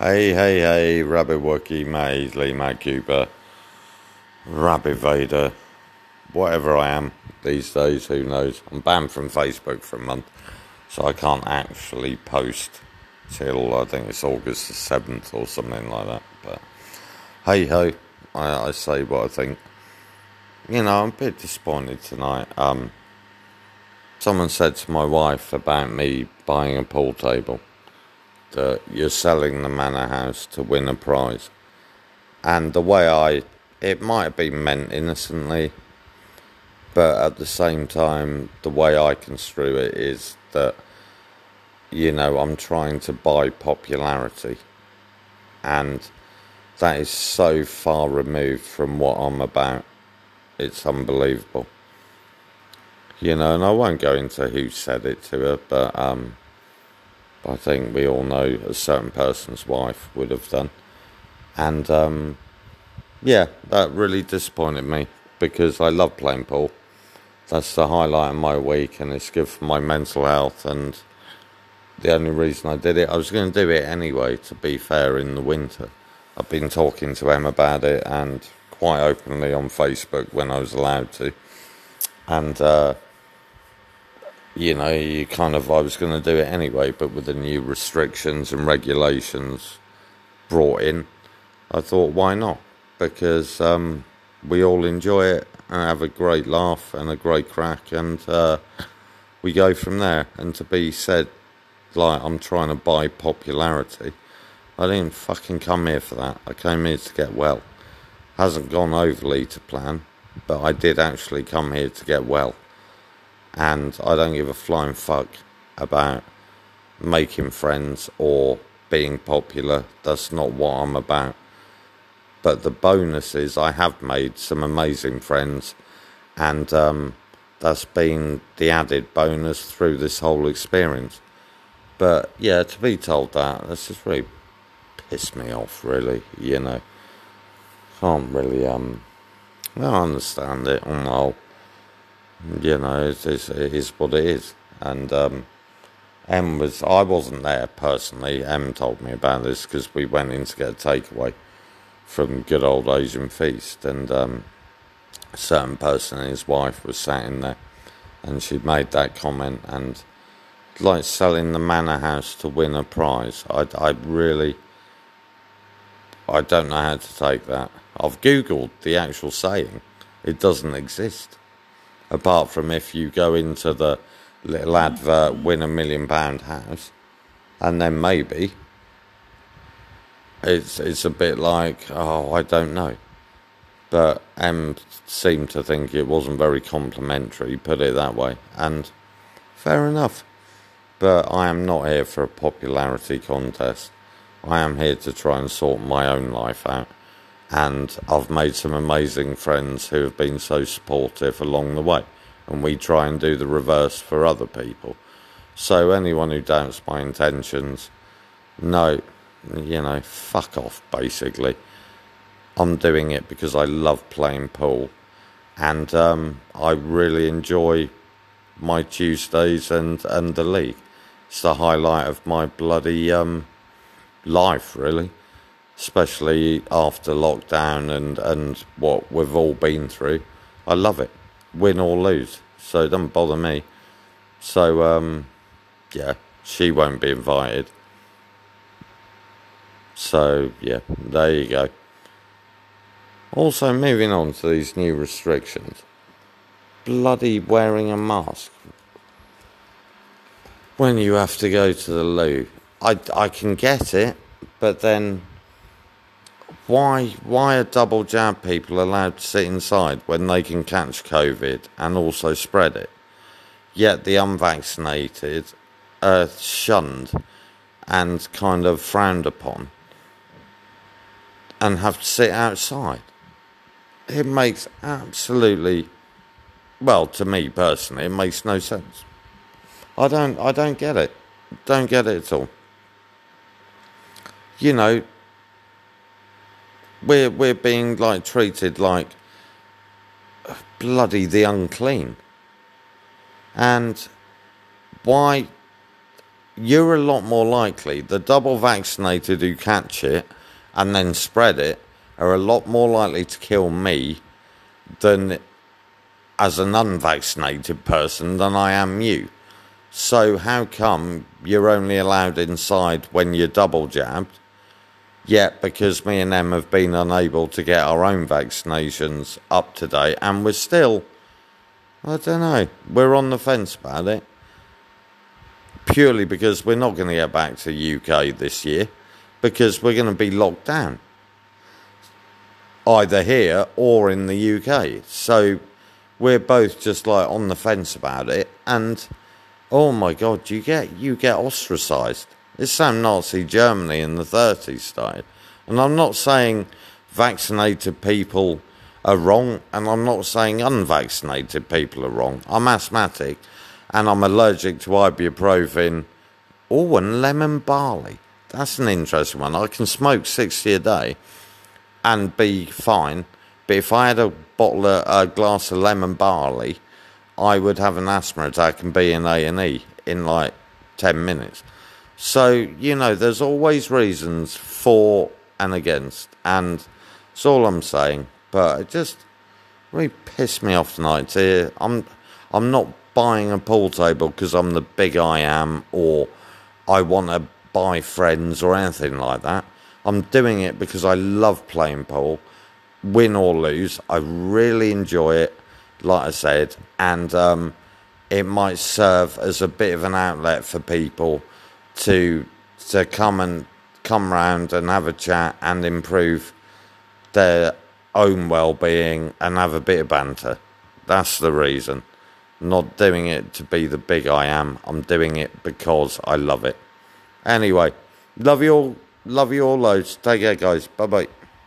Hey, hey, hey, Rabbit Wookie, Maisley, Matt Cooper, Rabbit Vader, whatever I am these days, who knows. I'm banned from Facebook for a month, so I can't actually post till I think it's August the 7th or something like that. But hey ho, I say what I think. You know, I'm a bit disappointed tonight. Someone said to my wife about me buying a pool table, that you're selling the manor house to win a prize. And the way it might have been meant innocently, but at the same time, the way I construe it is that, you know, I'm trying to buy popularity. And that is so far removed from what I'm about. It's unbelievable. You know, and I won't go into who said it to her, but I think we all know a certain person's wife would have done. And, yeah, that really disappointed me because I love playing pool. That's the highlight of my week and it's good for my mental health. And the only reason I did it, I was going to do it anyway, to be fair, in the winter. I've been talking to Emma about it and quite openly on Facebook when I was allowed to. And, you know, I was going to do it anyway, but with the new restrictions and regulations brought in, I thought, why not? Because we all enjoy it and have a great laugh and a great crack, and we go from there. And to be said, like, I'm trying to buy popularity, I didn't fucking come here for that. I came here to get well. Hasn't gone overly to plan, but I did actually come here to get well. And I don't give a flying fuck about making friends or being popular. That's not what I'm about. But the bonus is I have made some amazing friends. And that's been the added bonus through this whole experience. But yeah, to be told that, that's just really pissed me off, really, you know. Can't really, I don't understand it on the whole. You know, it is what it is. And I wasn't there personally. Em told me about this because we went in to get a takeaway from Good Old Asian Feast. And a certain person and his wife was sat in there. And she made that comment. And like selling the manor house to win a prize. I don't know how to take that. I've Googled the actual saying. It doesn't exist. Apart from if you go into the little advert, win £1 million house, and then maybe it's a bit like, oh, I don't know. But Em seemed to think it wasn't very complimentary, put it that way. And fair enough. But I am not here for a popularity contest. I am here to try and sort my own life out. And I've made some amazing friends who have been so supportive along the way. And we try and do the reverse for other people. So anyone who doubts my intentions, no, you know, fuck off, basically. I'm doing it because I love playing pool. And I really enjoy my Tuesdays and the league. It's the highlight of my bloody life, really. Especially after lockdown and what we've all been through. I love it. Win or lose. So it doesn't bother me. So, yeah, she won't be invited. So, yeah, there you go. Also, moving on to these new restrictions. Bloody wearing a mask when you have to go to the loo. I can get it, but then Why are double jab people allowed to sit inside when they can catch COVID and also spread it? Yet the unvaccinated are shunned and kind of frowned upon and have to sit outside. It makes absolutely, well, to me personally, it makes no sense. I don't get it. Don't get it at all. You know, We're being like treated like bloody the unclean. And why, you're a lot more likely, the double vaccinated who catch it and then spread it are a lot more likely to kill me than as an unvaccinated person than I am you. So how come you're only allowed inside when you're double jabbed? Yet because me and Em have been unable to get our own vaccinations up to date and we're still, I don't know, we're on the fence about it. Purely because we're not going to get back to the UK this year because we're going to be locked down. Either here or in the UK. So we're both just like on the fence about it. And oh my God, you get ostracised. It's how Nazi Germany in the 30s started. And I'm not saying vaccinated people are wrong. And I'm not saying unvaccinated people are wrong. I'm asthmatic. And I'm allergic to ibuprofen. Oh, and lemon barley. That's an interesting one. I can smoke 60 a day and be fine. But if I had a glass of lemon barley, I would have an asthma attack and be in A&E in like 10 minutes. So, you know, there's always reasons for and against. And that's all I'm saying. But it just really pissed me off tonight. I'm not buying a pool table because I'm the big I am, or I want to buy friends or anything like that. I'm doing it because I love playing pool, win or lose. I really enjoy it, like I said, and it might serve as a bit of an outlet for people to come round and have a chat and improve their own well-being and have a bit of banter. That's the reason. Not doing it to be the big I am. I'm doing it because I love it. Anyway, love you all loads. Take care, guys. Bye bye.